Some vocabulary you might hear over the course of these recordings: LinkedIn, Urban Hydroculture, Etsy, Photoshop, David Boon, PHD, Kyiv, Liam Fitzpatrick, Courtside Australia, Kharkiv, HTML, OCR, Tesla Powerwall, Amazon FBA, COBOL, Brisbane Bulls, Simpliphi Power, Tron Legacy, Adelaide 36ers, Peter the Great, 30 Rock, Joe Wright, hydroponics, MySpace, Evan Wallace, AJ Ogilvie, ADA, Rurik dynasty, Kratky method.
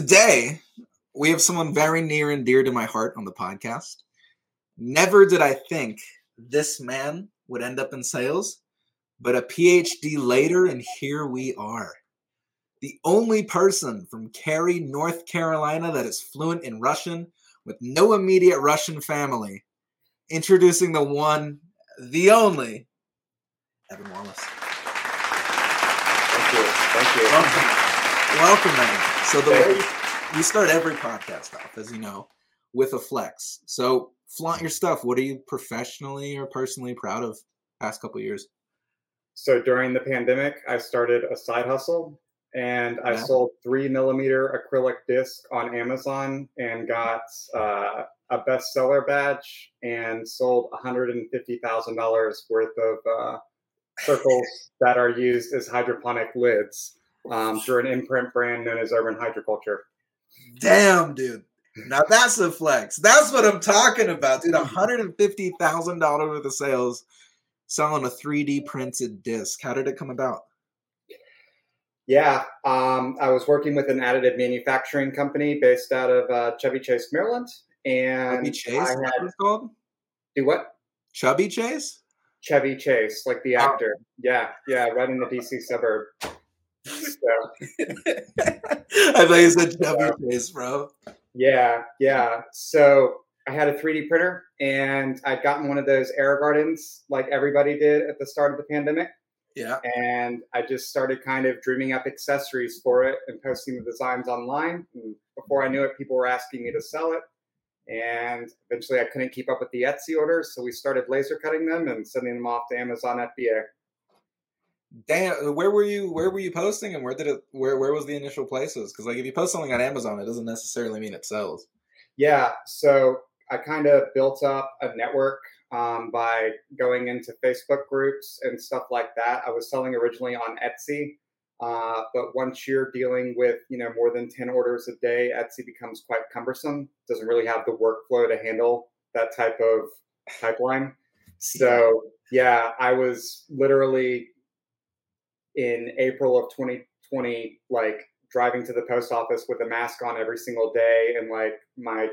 Today, we have someone very near and dear to my heart on the podcast. Never did I think this man would end up in sales, but a PhD later, and here we are. The only person from Cary, North Carolina that is fluent in Russian with no immediate Russian family. Introducing the one, the only, Evan Wallace. Thank you. Welcome, man. So we start every podcast off, as you know, with a flex. So flaunt your stuff. What are you professionally or personally proud of the past couple of years? So during the pandemic, I started a side hustle, and I sold 3mm acrylic disc on Amazon and got a bestseller badge and sold $150,000 worth of circles that are used as hydroponic lids through an imprint brand known as Urban Hydroculture. Damn, dude. Now that's a flex. That's what I'm talking about, dude. $150,000 worth of sales selling a 3D printed disc. How did it come about? Yeah, I was working with an additive manufacturing company based out of Chevy Chase, Maryland. And Chevy Chase, is that what it's called? Do what? Chubby Chase? Chevy Chase, like the actor. Oh. Yeah, right in the DC suburb. I thought you said Chevy Chase, bro. Yeah. So I had a 3D printer, and I'd gotten one of those air gardens like everybody did at the start of the pandemic. Yeah. And I just started kind of dreaming up accessories for it and posting the designs online. And before I knew it, people were asking me to sell it. And eventually I couldn't keep up with the Etsy orders. So we started laser cutting them and sending them off to Amazon FBA. Damn, where were you posting, and where was the initial places? Because like if you post something on Amazon, it doesn't necessarily mean it sells. Yeah. So I kind of built up a network by going into Facebook groups and stuff like that. I was selling originally on Etsy, but once you're dealing with, more than 10 orders a day, Etsy becomes quite cumbersome. Doesn't really have the workflow to handle that type of pipeline. So yeah, I was literally in April of 2020, like driving to the post office with a mask on every single day, and like my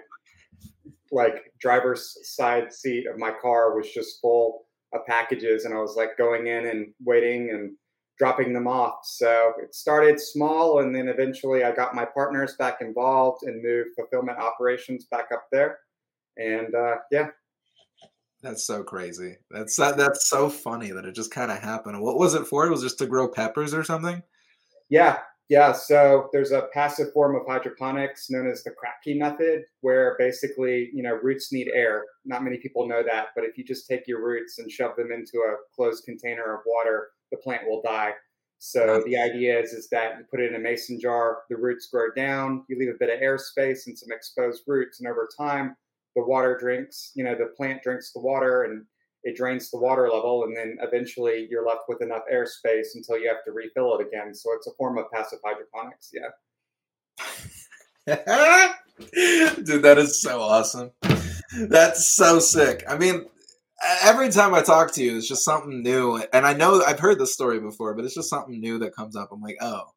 driver's side seat of my car was just full of packages, and I was like going in and waiting and dropping them off. So it started small, and then eventually I got my partners back involved and moved fulfillment operations back up there. And that's so crazy. That's so funny that it just kind of happened. What was it for? It was just to grow peppers or something? Yeah. So there's a passive form of hydroponics known as the Kratky method, where basically, roots need air. Not many people know that, but if you just take your roots and shove them into a closed container of water, the plant will die. So the idea is that you put it in a mason jar, the roots grow down, you leave a bit of air space and some exposed roots. And over time, the water drinks, the plant drinks the water, and it drains the water level, and then eventually you're left with enough airspace until you have to refill it again. So it's a form of passive hydroponics. Yeah. Dude, that is so awesome. That's so sick. I mean, every time I talk to you, it's just something new. And I know I've heard this story before, but it's just something new that comes up. I'm like, oh,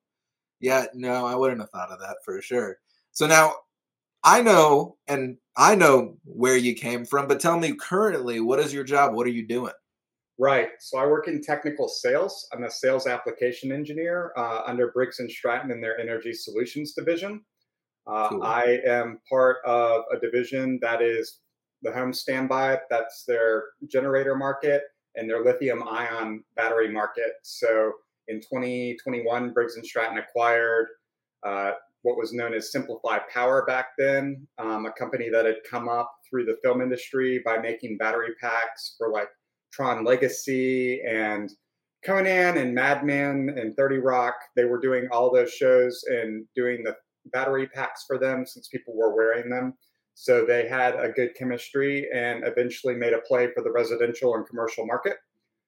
yeah, no, I wouldn't have thought of that for sure. So now I know where you came from, but tell me currently, what is your job? What are you doing? Right. So I work in technical sales. I'm a sales application engineer under Briggs & Stratton in their Energy Solutions division. Cool. I am part of a division that is the home standby. That's their generator market and their lithium ion battery market. So in 2021, Briggs & Stratton acquired what was known as Simpliphi Power back then, a company that had come up through the film industry by making battery packs for like Tron Legacy and Conan and Mad Men and 30 Rock. They were doing all those shows and doing the battery packs for them since people were wearing them. So they had a good chemistry and eventually made a play for the residential and commercial market.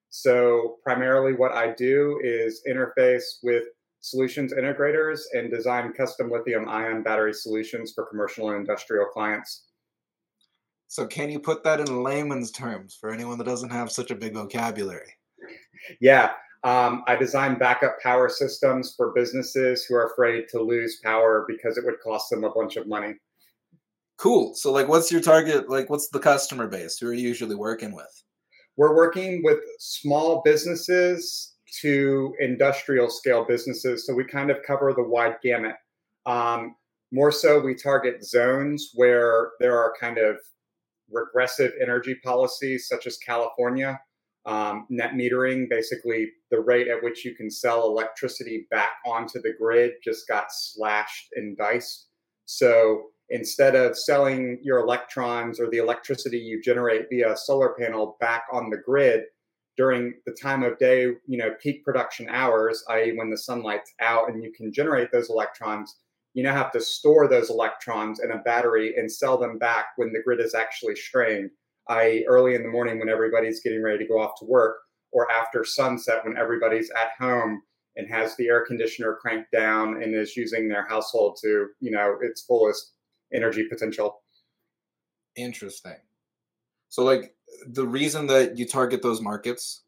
So primarily what I do is interface with solutions integrators and design custom lithium ion battery solutions for commercial and industrial clients. So can you put that in layman's terms for anyone that doesn't have such a big vocabulary? Yeah. I designed backup power systems for businesses who are afraid to lose power because it would cost them a bunch of money. Cool. So like, what's your target? Like, what's the customer base? Who are you usually working with? We're working with small businesses to industrial scale businesses. So we kind of cover the wide gamut. More so, we target zones where there are kind of regressive energy policies, such as California. Net metering, basically the rate at which you can sell electricity back onto the grid, just got slashed and diced. So instead of selling your electrons or the electricity you generate via a solar panel back on the grid during the time of day, you know, peak production hours, i.e. when the sunlight's out and you can generate those electrons, you now have to store those electrons in a battery and sell them back when the grid is actually strained, i.e. early in the morning when everybody's getting ready to go off to work, or after sunset when everybody's at home and has the air conditioner cranked down and is using their household to, you know, its fullest energy potential. Interesting. So like the reason that you target those markets,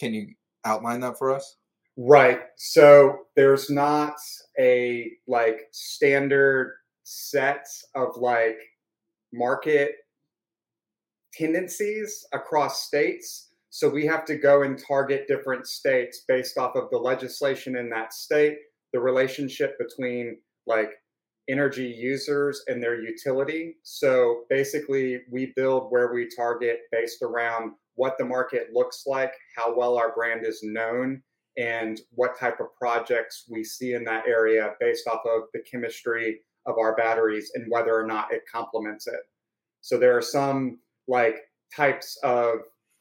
can you outline that for us? Right. So there's not a like standard set of like market tendencies across states. So we have to go and target different states based off of the legislation in that state, the relationship between like energy users and their utility. So basically we build where we target based around what the market looks like, how well our brand is known, and what type of projects we see in that area based off of the chemistry of our batteries and whether or not it complements it. So there are some like types of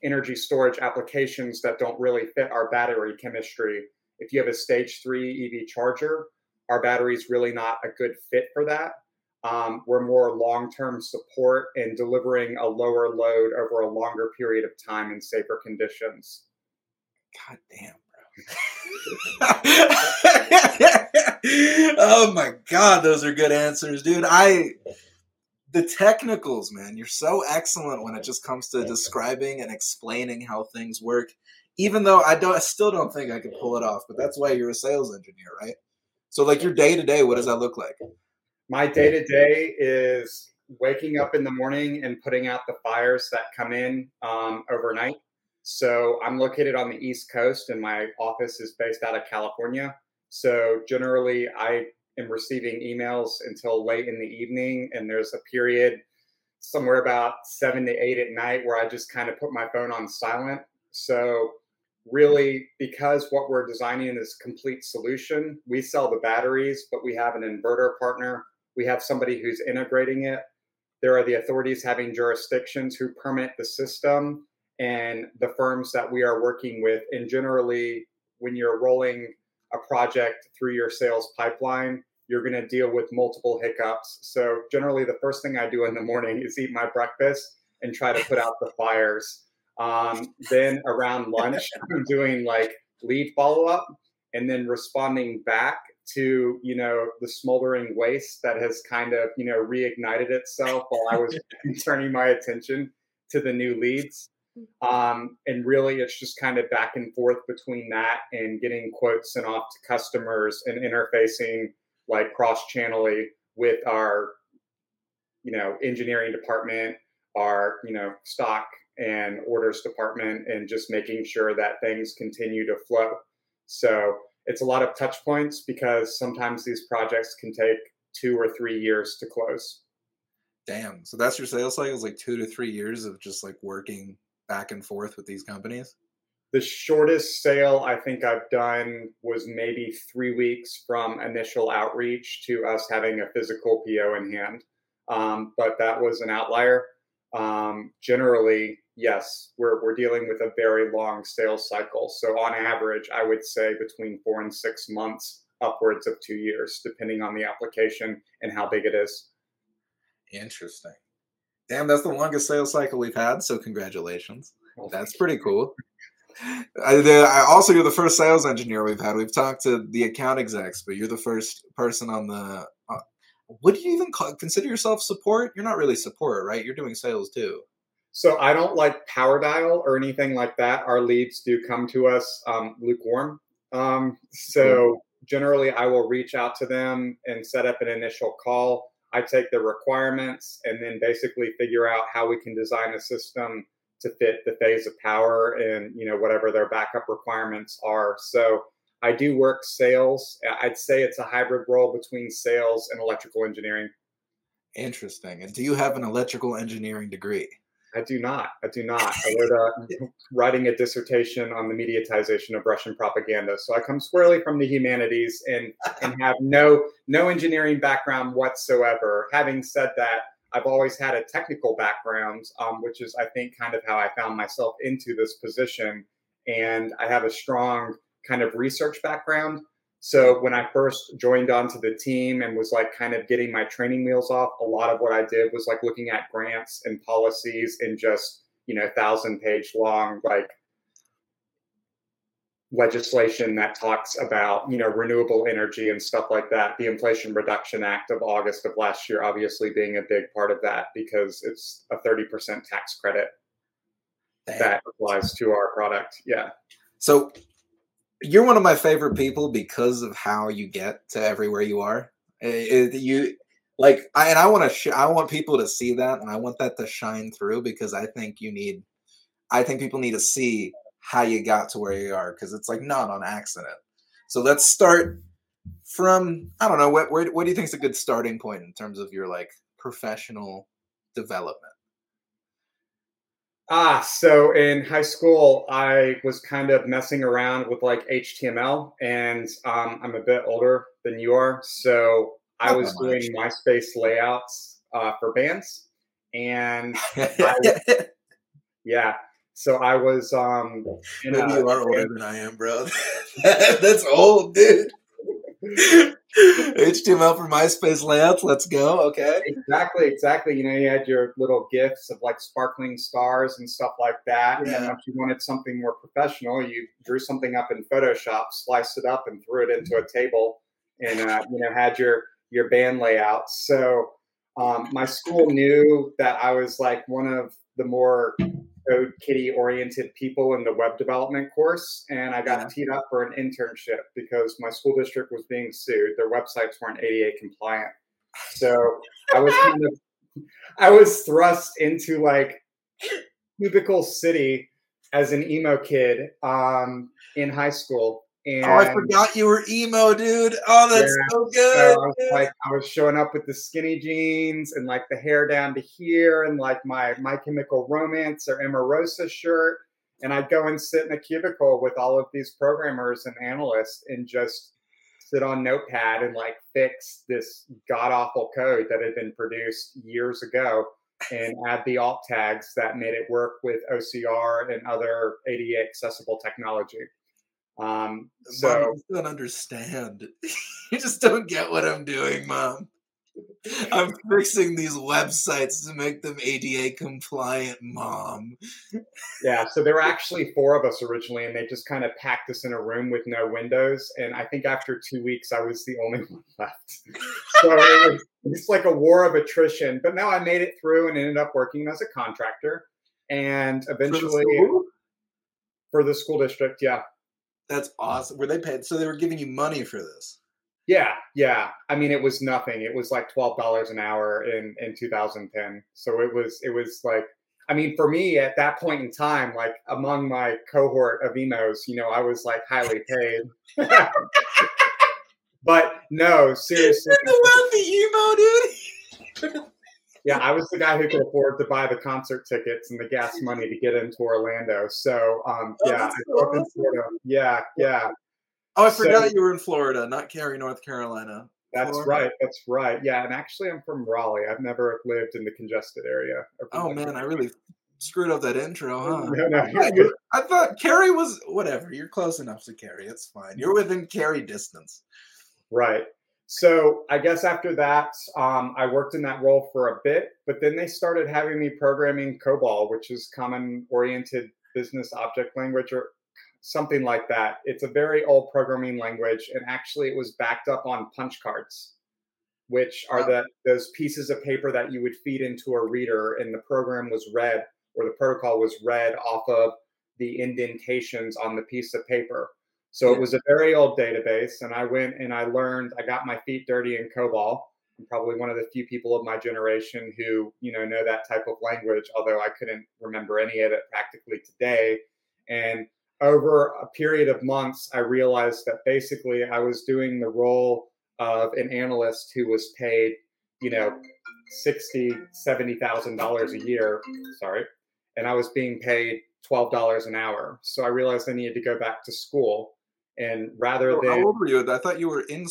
energy storage applications that don't really fit our battery chemistry. If you have a stage 3 EV charger, our battery is really not a good fit for that. We're more long-term support and delivering a lower load over a longer period of time in safer conditions. God damn, bro. Oh my God, those are good answers, dude. The technicals, man, you're so excellent when it just comes to describing and explaining how things work, even though I still don't think I could pull it off, but that's why you're a sales engineer, right? So like your day-to-day, what does that look like? My day-to-day is waking up in the morning and putting out the fires that come in overnight. So I'm located on the East Coast and my office is based out of California. So generally I'm receiving emails until late in the evening. And there's a period somewhere about 7 to 8 at night where I just kind of put my phone on silent. So really, because what we're designing is a complete solution, we sell the batteries, but we have an inverter partner. We have somebody who's integrating it. There are the authorities having jurisdictions who permit the system and the firms that we are working with. And generally, when you're rolling a project through your sales pipeline, you're going to deal with multiple hiccups. So generally the first thing I do in the morning is eat my breakfast and try to put out the fires. Then around lunch, I'm doing like lead follow-up and then responding back to, you know, the smoldering waste that has kind of, you know, reignited itself while I was turning my attention to the new leads. And really it's just kind of back and forth between that and getting quotes sent off to customers and interfacing like cross-channelly with our, you know, engineering department, our, you know, stock and orders department, and just making sure that things continue to flow. So it's a lot of touch points because sometimes these projects can take 2 or 3 years to close. Damn. So that's your sales cycle is like 2 to 3 years of just like working back and forth with these companies? The shortest sale I think I've done was maybe 3 weeks from initial outreach to us having a physical PO in hand. But that was an outlier. Generally, yes, we're dealing with a very long sales cycle. So on average, I would say between 4 and 6 months, upwards of 2 years, depending on the application and how big it is. Interesting. Damn, that's the longest sales cycle we've had, so congratulations. That's pretty cool. Also, you're the first sales engineer we've had. We've talked to the account execs, but you're the first person on the... Would you even consider yourself support? You're not really support, right? You're doing sales too. So I don't like power dial or anything like that. Our leads do come to us lukewarm. So generally I will reach out to them and set up an initial call. I take the requirements and then basically figure out how we can design a system to fit the phase of power and, you know, whatever their backup requirements are. So I do work sales. I'd say it's a hybrid role between sales and electrical engineering. Interesting. And do you have an electrical engineering degree? I do not. I was writing a dissertation on the mediatization of Russian propaganda. So I come squarely from the humanities and have no engineering background whatsoever. Having said that, I've always had a technical background, which is, I think, kind of how I found myself into this position. And I have a strong kind of research background. So when I first joined onto the team and was like kind of getting my training wheels off, a lot of what I did was like looking at grants and policies and just, you know, 1,000-page long like legislation that talks about, you know, renewable energy and stuff like that. The Inflation Reduction Act of August of last year, obviously being a big part of that because it's a 30% tax credit that applies to our product. Yeah. So you're one of my favorite people because of how you get to everywhere you are. I want people to see that, and I want that to shine through because I think people need to see how you got to where you are because it's like not on accident. So let's start from, I don't know, what do you think is a good starting point in terms of your like professional development? So in high school, I was kind of messing around with like HTML, and I'm a bit older than you are. So I was doing MySpace layouts for bands. And so I was. Maybe you are older than I am, bro. That's old, dude. HTML for MySpace layouts. Let's go. Okay. Exactly. You know, you had your little GIFs of like sparkling stars and stuff like that. Yeah. And if you wanted something more professional, you drew something up in Photoshop, sliced it up, and threw it into a table, and had your band layout. So my school knew that I was like one of the more code kitty oriented people in the web development course. And I got teed up for an internship because my school district was being sued. Their websites weren't ADA compliant. So I was thrust into like cubicle city as an emo kid in high school. And I forgot you were emo, dude. Oh, that's so good. So I was showing up with the skinny jeans and like the hair down to here and like my My Chemical Romance or Omarosa shirt. And I'd go and sit in a cubicle with all of these programmers and analysts and just sit on Notepad and like fix this god awful code that had been produced years ago and add the alt tags that made it work with OCR and other ADA accessible technology. So I just don't understand. You just don't get what I'm doing, Mom. I'm fixing these websites to make them ADA compliant, Mom. Yeah, so there were actually four of us originally, and they just kind of packed us in a room with no windows. And I think after 2 weeks, I was the only one left. So it's like a war of attrition. But no, I made it through and ended up working as a contractor. And eventually for the school district, yeah. That's awesome. Were they paid? So they were giving you money for this? Yeah. I mean, it was nothing. It was like $12 an hour in 2010. So it was like, I mean, for me at that point in time, like among my cohort of emos, you know, I was like highly paid. But no, seriously. You're the wealthy emo, dude. Yeah, I was the guy who could afford to buy the concert tickets and the gas money to get into Orlando. So, in Florida. Yeah. Oh, I forgot you were in Florida, not Cary, North Carolina. That's right. Yeah, and actually I'm from Raleigh. I've never lived in the congested area. Oh, man, I really screwed up that intro, huh? No. Yeah, I thought Cary was, whatever, you're close enough to Cary. It's fine. You're within Cary distance. Right. So I guess after that, I worked in that role for a bit, but then they started having me programming COBOL, which is Common Oriented Business Object Language or something like that. It's a very old programming language, and actually it was backed up on punch cards, which are those pieces of paper that you would feed into a reader, and the program was read or the protocol was read off of the indentations on the piece of paper. So it was a very old database, and I went and I learned, I got my feet dirty in COBOL. I'm probably one of the few people of my generation who, you know that type of language, although I couldn't remember any of it practically today. And over a period of months, I realized that basically I was doing the role of an analyst who was paid, you know, $60,000, $70,000 a year, and I was being paid $12 an hour. So I realized I needed to go back to school. And rather than, how old were you? I thought you were in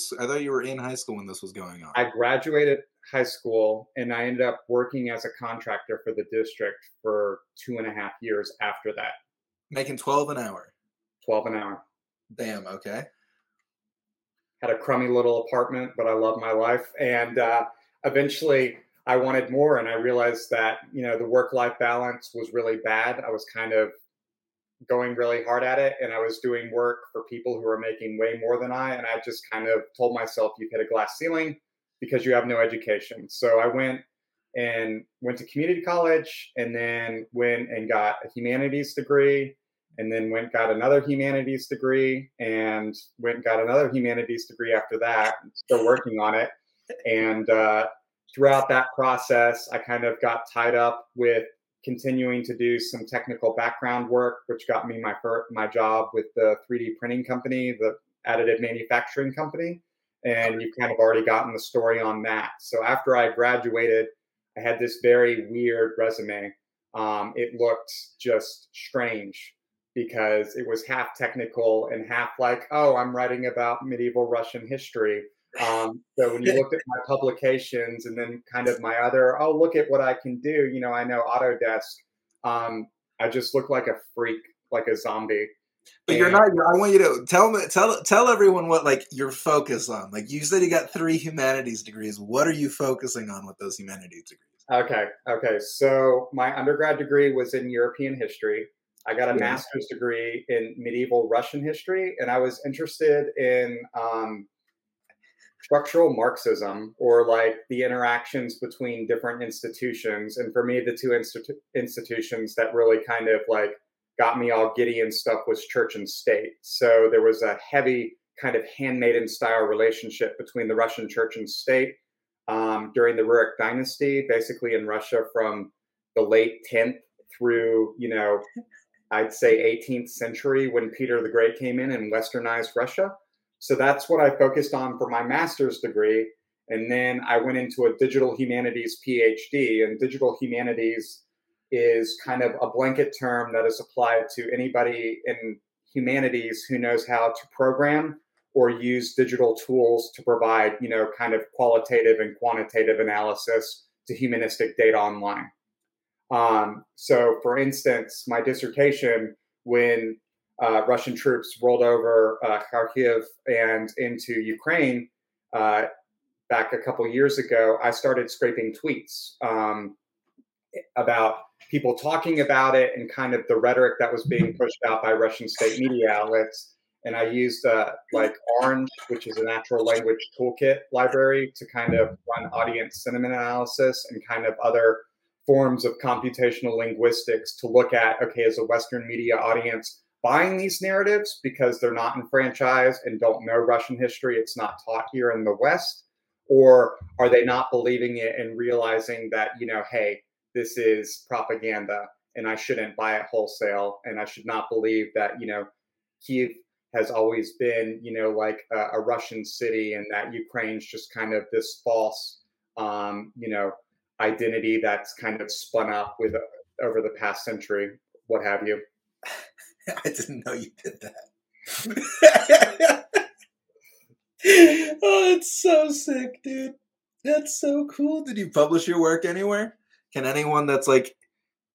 high school when this was going on. I graduated high school, and I ended up working as a contractor for the district for 2.5 years after that. Making 12 an hour. 12 an hour. Damn. Okay. Had a crummy little apartment, but I loved my life. And eventually, I wanted more, and I realized that, you know, the work-life balance was really bad. I was kind of going really hard at it, and I was doing work for people who were making way more than I, and I just kind of told myself, you've hit a glass ceiling because you have no education. So I went to community college, and then went and got a humanities degree, and then got another humanities degree, and got another humanities degree after that, still working on it. And throughout that process, I kind of got tied up with continuing to do some technical background work, which got me my job with the 3D printing company, the additive manufacturing company. And you've kind of already gotten the story on that. So after I graduated, I had this very weird resume. It looked just strange because it was half technical and half like, oh, I'm writing about medieval Russian history. So when you looked at my publications and then kind of my other, oh, look at what I can do. You know, I know Autodesk. I just look like a freak, like a zombie. But you're not, I want you to tell everyone what, like, you're focused on. Like, you said you got 3 humanities degrees. What are you focusing on with those humanities degrees? Okay. So my undergrad degree was in European history. I got a master's degree in medieval Russian history. And I was interested in, structural Marxism, or like the interactions between different institutions. And for me, the two institutions that really kind of like got me all giddy and stuff was church and state. So there was a heavy kind of handmaiden style relationship between the Russian church and state during the Rurik dynasty, basically in Russia from the late 10th through, you know, I'd say 18th century when Peter the Great came in and westernized Russia. So that's what I focused on for my master's degree. And then I went into a digital humanities PhD. And digital humanities is kind of a blanket term that is applied to anybody in humanities who knows how to program or use digital tools to provide, you know, kind of qualitative and quantitative analysis to humanistic data online. So for instance, my dissertation, when Russian troops rolled over Kharkiv and into Ukraine back a couple years ago, I started scraping tweets about people talking about it and kind of the rhetoric that was being pushed out by Russian state media outlets. And I used like Orange, which is a natural language toolkit library, to kind of run audience sentiment analysis and kind of other forms of computational linguistics to look at, okay, as a Western media audience, buying these narratives because they're not enfranchised and don't know Russian history, it's not taught here in the West, or are they not believing it and realizing that, you know, hey, this is propaganda and I shouldn't buy it wholesale, and I should not believe that, you know, Kyiv has always been, you know, like a Russian city, and that Ukraine's just kind of this false, you know, identity that's kind of spun up with over the past century, what have you. I didn't know you did that. Oh, it's so sick, dude. That's so cool. Did you publish your work anywhere? Can anyone that's like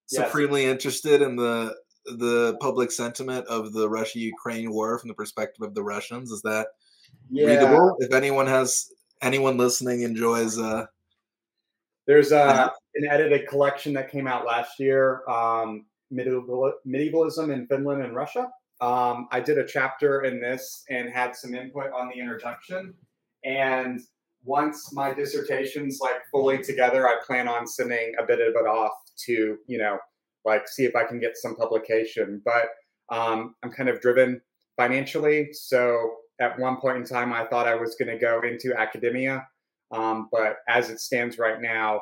supremely interested in the public sentiment of the Russia-Ukraine war from the perspective of the Russians, is that readable? If anyone listening enjoys, there's an edited collection that came out last year. Medievalism in Finland and Russia. I did a chapter in this and had some input on the introduction. And once my dissertation's like fully together, I plan on sending a bit of it off to, you know, like see if I can get some publication. But I'm kind of driven financially. So at one point in time, I thought I was going to go into academia. But as it stands right now,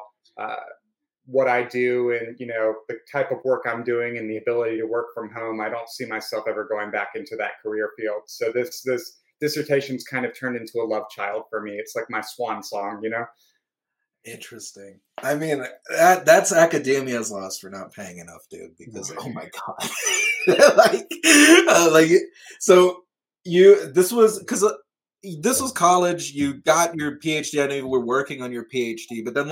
what I do and, you know, the type of work I'm doing and the ability to work from home, I don't see myself ever going back into that career field. So this dissertation's kind of turned into a love child for me. It's like my swan song, you know? Interesting. I mean, that's academia's loss for not paying enough, dude, because, oh my God. So this was college, you got your PhD, I know you were working on your PhD, but then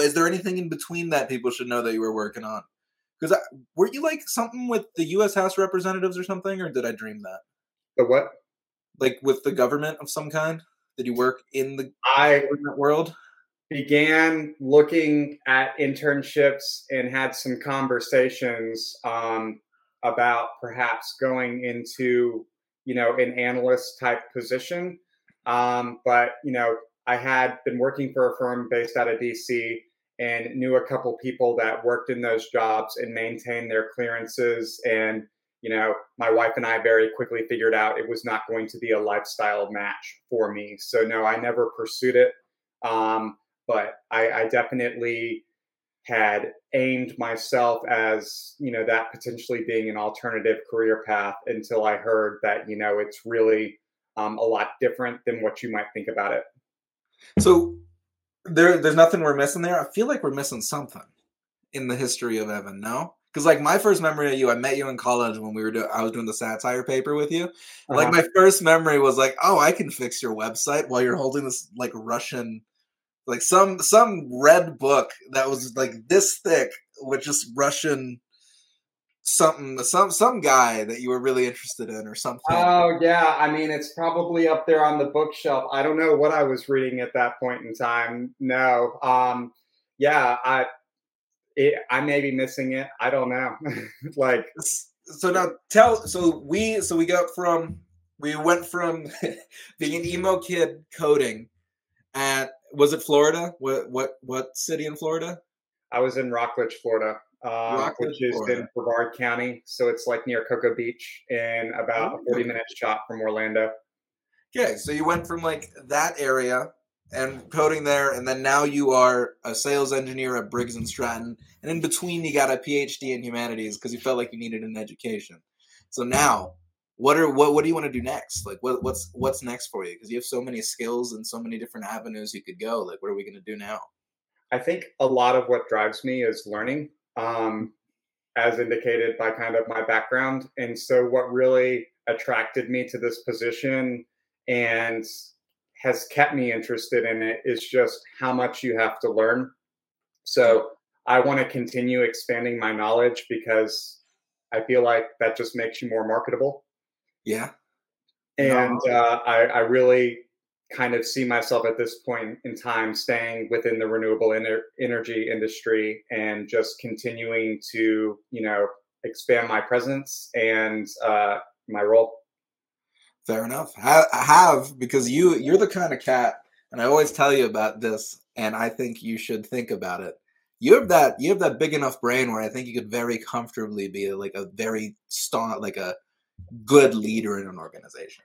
is there anything in between that people should know that you were working on? Because weren't you something with the U.S. House of Representatives or something, or did I dream that? The what? With the government of some kind? Did you work in the government world? Began looking at internships and had some conversations about perhaps going into, you know, an analyst type position. But, you know, I had been working for a firm based out of DC and knew a couple people that worked in those jobs and maintained their clearances. And, you know, my wife and I very quickly figured out it was not going to be a lifestyle match for me. So no, I never pursued it. But I definitely had aimed myself as, you know, that potentially being an alternative career path until I heard that, you know, it's really a lot different than what you might think about it. So there's nothing we're missing there. I feel like we're missing something in the history of Evan, no? Because my first memory of you, I met you in college when I was doing the satire paper with you. Uh-huh. My first memory was I can fix your website while you're holding this Russian, some red book that was this thick with just Russian some guy that you were really interested in or something. Oh yeah. I mean, it's probably up there on the bookshelf. I don't know what I was reading at that point in time. No. I may be missing it. I don't know. So now we went from being an emo kid coding at, was it Florida? What city in Florida? I was in Rockledge, Florida. Which is in Brevard County, so it's near Cocoa Beach and about a 40-minute shot from Orlando. Okay, so you went from that area and coding there, and then now you are a sales engineer at Briggs & Stratton, and in between you got a PhD in humanities because you felt you needed an education. So now, what do you want to do next? What's next for you? Because you have so many skills and so many different avenues you could go. What are we going to do now? I think a lot of what drives me is learning. As indicated by kind of my background. And so what really attracted me to this position and has kept me interested in it is just how much you have to learn. So I want to continue expanding my knowledge because I feel like that just makes you more marketable. Yeah. And I really kind of see myself at this point in time staying within the renewable energy industry and just continuing to, you know, expand my presence and my role. Fair enough. I have, because you're the kind of cat, and I always tell you about this, and I think you should think about it. You have that big enough brain where I think you could very comfortably be a good leader in an organization.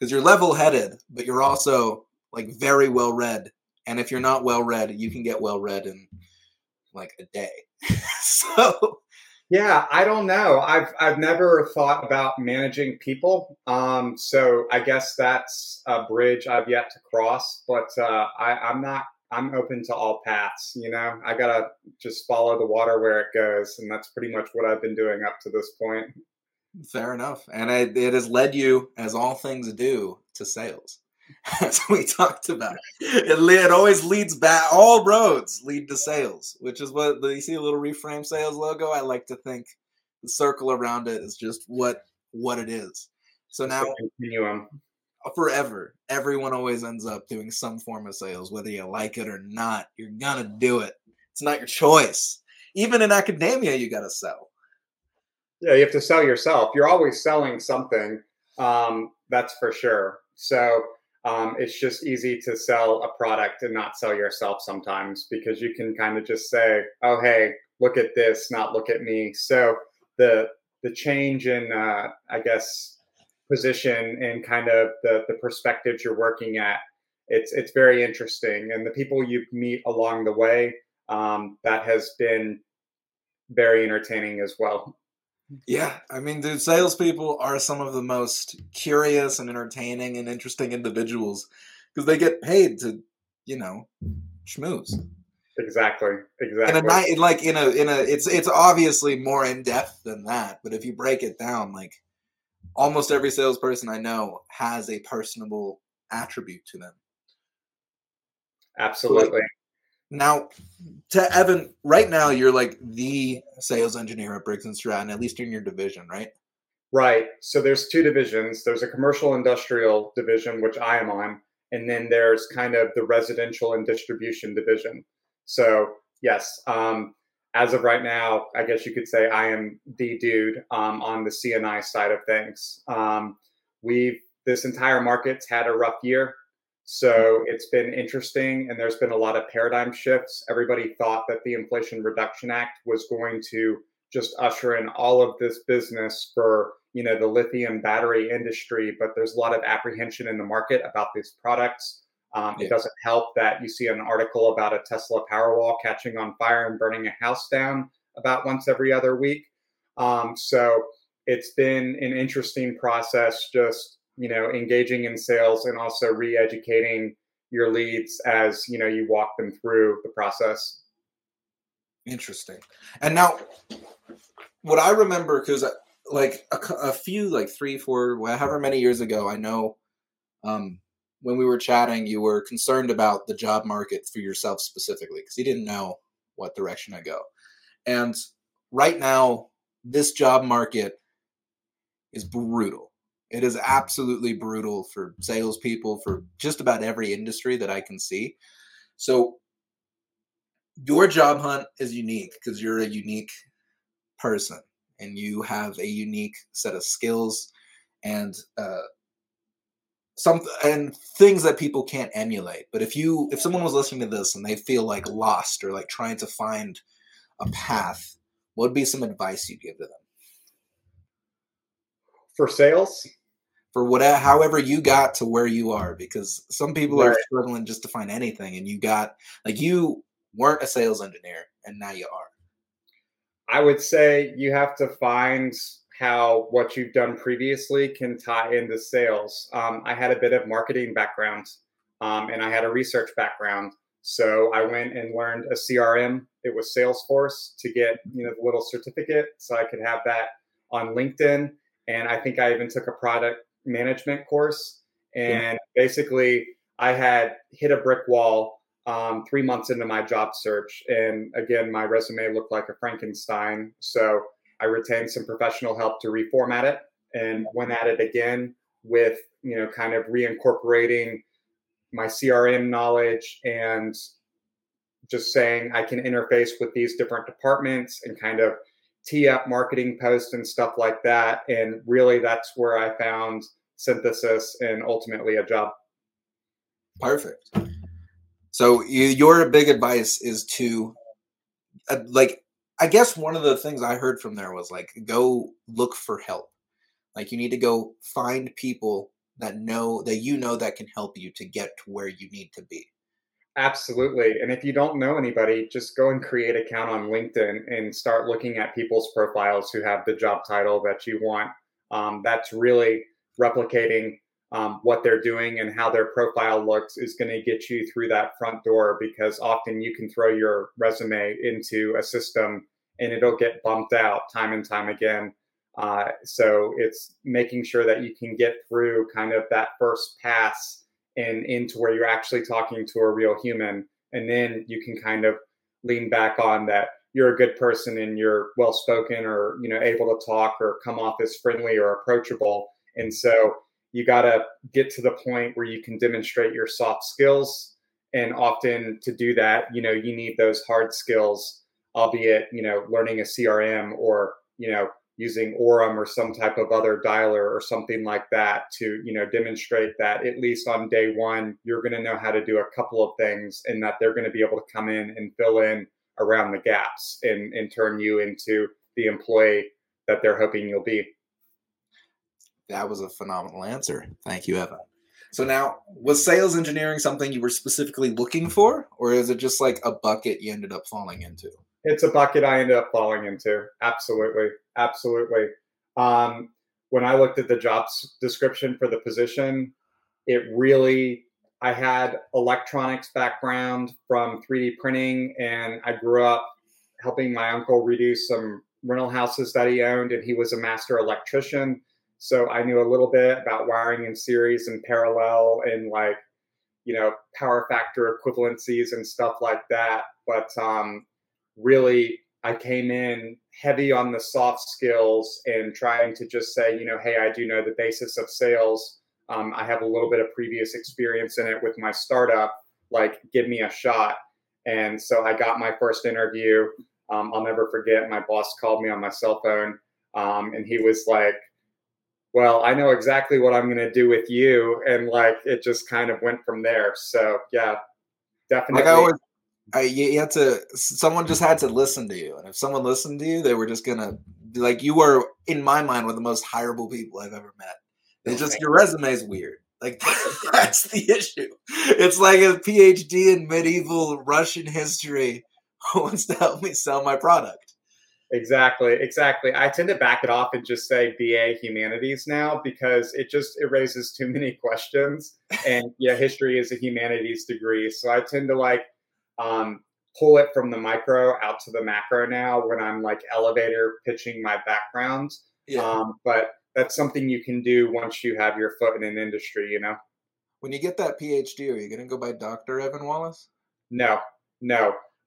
Because you're level-headed, but you're also very well-read. And if you're not well-read, you can get well-read in a day. So, yeah, I don't know. I've never thought about managing people. So I guess that's a bridge I've yet to cross. But I'm open to all paths. You know, I gotta just follow the water where it goes, and that's pretty much what I've been doing up to this point. Fair enough. And it has led you, as all things do, to sales, as we talked about. It always leads back. All roads lead to sales, which is what you see a little reframe sales logo. I like to think the circle around it is just what it is. So now, continuum. Forever, everyone always ends up doing some form of sales, whether you like it or not. You're going to do it. It's not your choice. Even in academia, you got to sell. Yeah, you have to sell yourself. You're always selling something, that's for sure. So it's just easy to sell a product and not sell yourself sometimes, because you can kind of just say, oh, hey, look at this, not look at me. So the change in, I guess, position and kind of the perspectives you're working at, it's very interesting. And the people you meet along the way, that has been very entertaining as well. Yeah, I mean, dude, salespeople are some of the most curious and entertaining and interesting individuals because they get paid to, you know, schmooze. Exactly. And like in a, it's obviously more in depth than that. But if you break it down, like almost every salesperson I know has a personable attribute to them. Absolutely. Now, to Evan, right now you're like the sales engineer at Briggs & Stratton, at least in your division, right? Right. So there's two divisions. There's a commercial industrial division, which I am on, and then there's kind of the residential and distribution division. So yes, as of right now, I guess you could say I am the dude on the C&I side of things. This entire market's had a rough year. So it's been interesting, and there's been a lot of paradigm shifts. Everybody thought that the Inflation Reduction Act was going to just usher in all of this business for, you know, the lithium battery industry, but there's a lot of apprehension in the market about these products. It doesn't help that you see an article about a Tesla Powerwall catching on fire and burning a house down about once every other week. So it's been an interesting process, just you know, engaging in sales and also re-educating your leads as, you know, you walk them through the process. Interesting. And now what I remember, because like a few, like 3, 4, however many years ago, I know when we were chatting, you were concerned about the job market for yourself specifically, because you didn't know what direction to go. And right now, this job market is brutal. It is absolutely brutal for salespeople, for just about every industry that I can see. So your job hunt is unique because you're a unique person and you have a unique set of skills and things that people can't emulate. But if someone was listening to this and they feel like lost or like trying to find a path, what would be some advice you'd give to them? For sales? For whatever, however you got to where you are, because some people are struggling just to find anything, and you weren't a sales engineer, and now you are. I would say you have to find how what you've done previously can tie into sales. I had a bit of marketing background, and I had a research background, so I went and learned a CRM. It was Salesforce to get the little certificate, so I could have that on LinkedIn. And I think I even took a product management course. And basically, I had hit a brick wall 3 months into my job search. And again, my resume looked like a Frankenstein. So I retained some professional help to reformat it and went at it again with, kind of reincorporating my CRM knowledge and just saying I can interface with these different departments and kind of tee up marketing posts and stuff like that. And really that's where I found synthesis and ultimately a job. Perfect. So your big advice is to I guess one of the things I heard from there was like, go look for help. Like you need to go find people that can help you to get to where you need to be. Absolutely. And if you don't know anybody, just go and create an account on LinkedIn and start looking at people's profiles who have the job title that you want. That's really replicating what they're doing and how their profile looks is going to get you through that front door, because often you can throw your resume into a system and it'll get bumped out time and time again. So it's making sure that you can get through kind of that first pass and into where you're actually talking to a real human. And then you can kind of lean back on that you're a good person and you're well-spoken or, able to talk or come off as friendly or approachable. And so you got to get to the point where you can demonstrate your soft skills. And often to do that, you need those hard skills, albeit, learning a CRM or, using Orem or some type of other dialer or something like that to, demonstrate that at least on day one, you're going to know how to do a couple of things and that they're going to be able to come in and fill in around the gaps and turn you into the employee that they're hoping you'll be. That was a phenomenal answer. Thank you, Evan. So now, was sales engineering something you were specifically looking for, or is it just like a bucket you ended up falling into? It's a bucket I ended up falling into. Absolutely. Absolutely. When I looked at the job description for the position, I had electronics background from 3D printing, and I grew up helping my uncle redo some rental houses that he owned, and he was a master electrician. So I knew a little bit about wiring in series and parallel and power factor equivalencies and stuff like that. But really, I came in heavy on the soft skills and trying to just say, hey, I do know the basis of sales. I have a little bit of previous experience in it with my startup, give me a shot. And so I got my first interview. I'll never forget, my boss called me on my cell phone and he was like, well, I know exactly what I'm going to do with you. And it just kind of went from there. So yeah, definitely. Someone just had to listen to you. And if someone listened to you, they were just going to be you were, in my mind, one of the most hireable people I've ever met. It's just your resume is weird. That's the issue. It's like a PhD in medieval Russian history who wants to help me sell my product. Exactly. I tend to back it off and just say BA humanities now because it raises too many questions. And yeah, history is a humanities degree. So I tend to pull it from the micro out to the macro now when I'm elevator pitching my background. Yeah. But that's something you can do once you have your foot in an industry, When you get that PhD, are you going to go by Dr. Evan Wallace? No.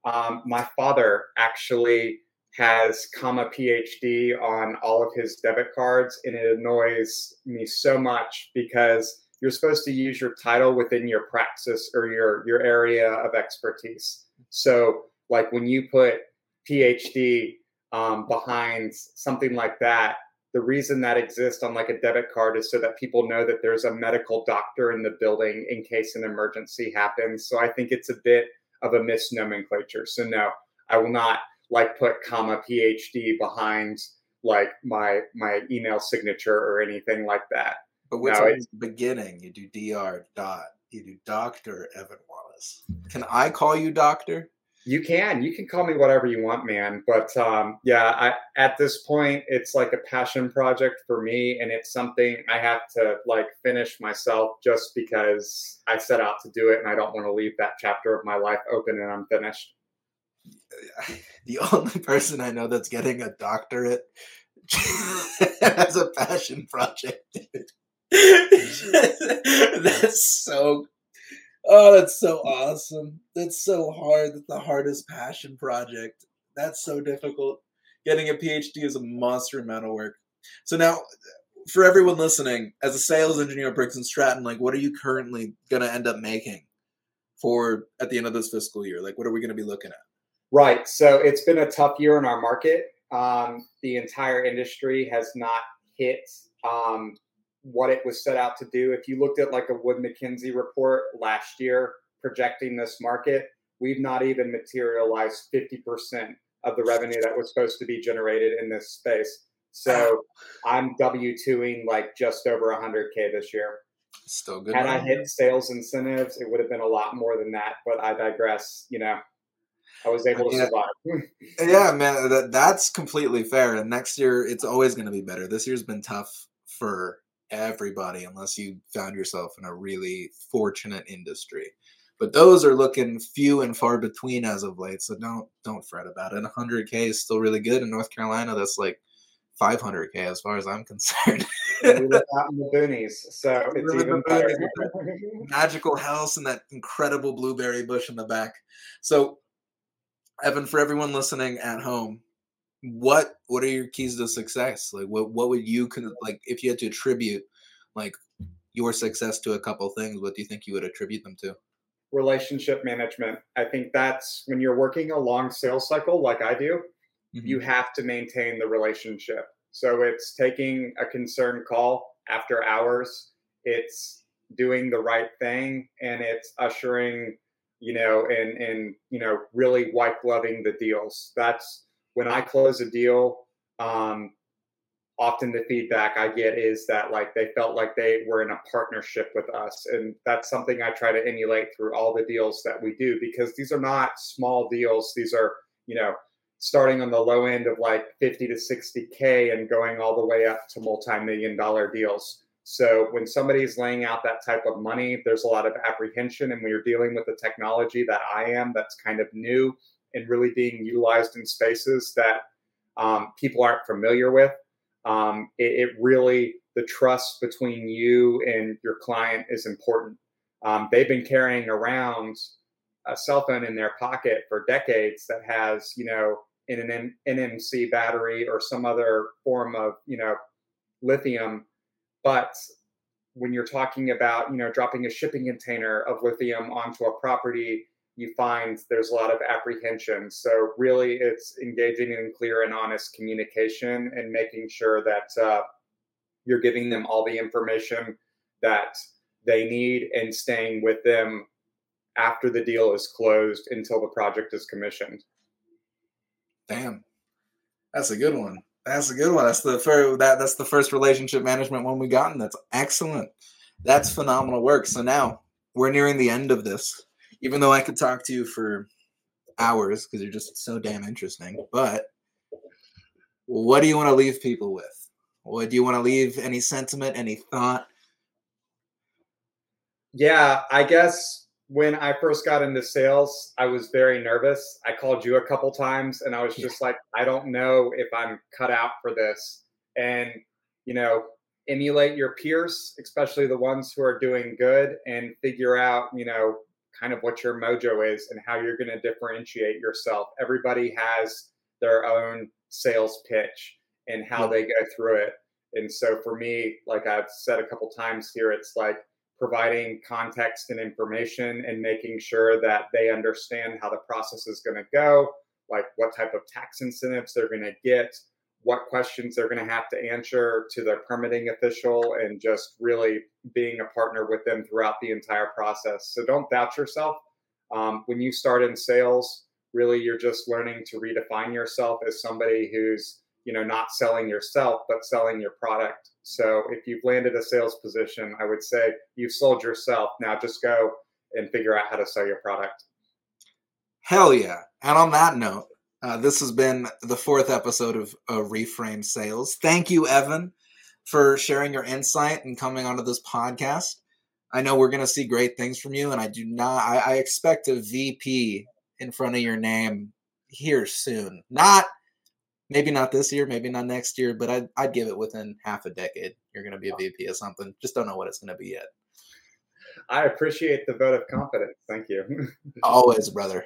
My father actually has PhD on all of his debit cards, and it annoys me so much because you're supposed to use your title within your praxis or your area of expertise. So when you put PhD behind something like that, the reason that exists on a debit card is so that people know that there's a medical doctor in the building in case an emergency happens. So I think it's a bit of a misnomenclature. So no, I will not put PhD behind my email signature or anything like that. But what's in the beginning? You do you do Dr. Evan Wallace. Can I call you doctor? You can call me whatever you want, man. But at this point, it's a passion project for me. And it's something I have to finish myself just because I set out to do it. And I don't want to leave that chapter of my life open and unfinished. The only person I know that's getting a doctorate has a passion project. That's so awesome. That's so hard. That's the hardest passion project. That's so difficult. Getting a PhD is a monster amount of work. So now, for everyone listening, as a sales engineer at Briggs & Stratton, what are you currently going to end up making for at the end of this fiscal year? What are we going to be looking at? Right. So it's been a tough year in our market. The entire industry has not hit what it was set out to do. If you looked at a Wood McKenzie report last year projecting this market, we've not even materialized 50% of the revenue that was supposed to be generated in this space. So I'm W-2ing just over 100K this year. Still good. Had I hit sales incentives, it would have been a lot more than that, but I digress. I was able to survive. Yeah, man, that's completely fair. And next year, it's always going to be better. This year's been tough for everybody, unless you found yourself in a really fortunate industry. But those are looking few and far between as of late, so don't fret about it. And 100K is still really good. In North Carolina, that's 500K as far as I'm concerned. We live out in the boonies, so it's even better. Magical house and that incredible blueberry bush in the back. So, Evan, for everyone listening at home, what are your keys to success? What would you if you had to attribute your success to a couple things, what do you think you would attribute them to? Relationship management. I think that's when you're working a long sales cycle like I do, mm-hmm. You have to maintain the relationship. So it's taking a concern call after hours, it's doing the right thing, and it's ushering and really white gloving the deals. That's when I close a deal. Often the feedback I get is that like they felt like they were in a partnership with us. And that's something I try to emulate through all the deals that we do, because these are not small deals. These are, starting on the low end of like 50 to 60K and going all the way up to multi-million-dollar deals. So when somebody's laying out that type of money, there's a lot of apprehension. And when you're dealing with the technology that I am, that's kind of new and really being utilized in spaces that people aren't familiar with. It really, the trust between you and your client is important. They've been carrying around a cell phone in their pocket for decades that has, an NMC battery or some other form of, lithium. But when you're talking about, dropping a shipping container of lithium onto a property, you find there's a lot of apprehension. So really it's engaging in clear and honest communication and making sure that you're giving them all the information that they need and staying with them after the deal is closed until the project is commissioned. Damn. That's a good one. That's the first relationship management one we got, and that's excellent. That's phenomenal work. So now we're nearing the end of this. Even though I could talk to you for hours because you're just so damn interesting. But what do you want to leave people with? What do you want to leave? Any sentiment, any thought? Yeah, I guess when I first got into sales, I was very nervous. I called you a couple times and I was just like, I don't know if I'm cut out for this. And, emulate your peers, especially the ones who are doing good, and figure out, kind of what your mojo is and how you're going to differentiate yourself. Everybody has their own sales pitch and how they go through it. And so for me, like I've said a couple times here, it's like providing context and information and making sure that they understand how the process is going to go, like what type of tax incentives they're going to get, what questions they're going to have to answer to their permitting official, and just really being a partner with them throughout the entire process. So don't doubt yourself. When you start in sales, really, you're just learning to redefine yourself as somebody who's, not selling yourself, but selling your product. So if you've landed a sales position, I would say you've sold yourself. Now just go and figure out how to sell your product. Hell yeah. And on that note, this has been the fourth episode of Reframe Sales. Thank you, Evan, for sharing your insight and coming onto this podcast. I know we're going to see great things from you, and I expect a VP in front of your name here soon. Maybe not this year, maybe not next year, but I'd give it within half a decade. You're going to be a VP of something. Just don't know what it's going to be yet. I appreciate the vote of confidence. Thank you. Always, brother.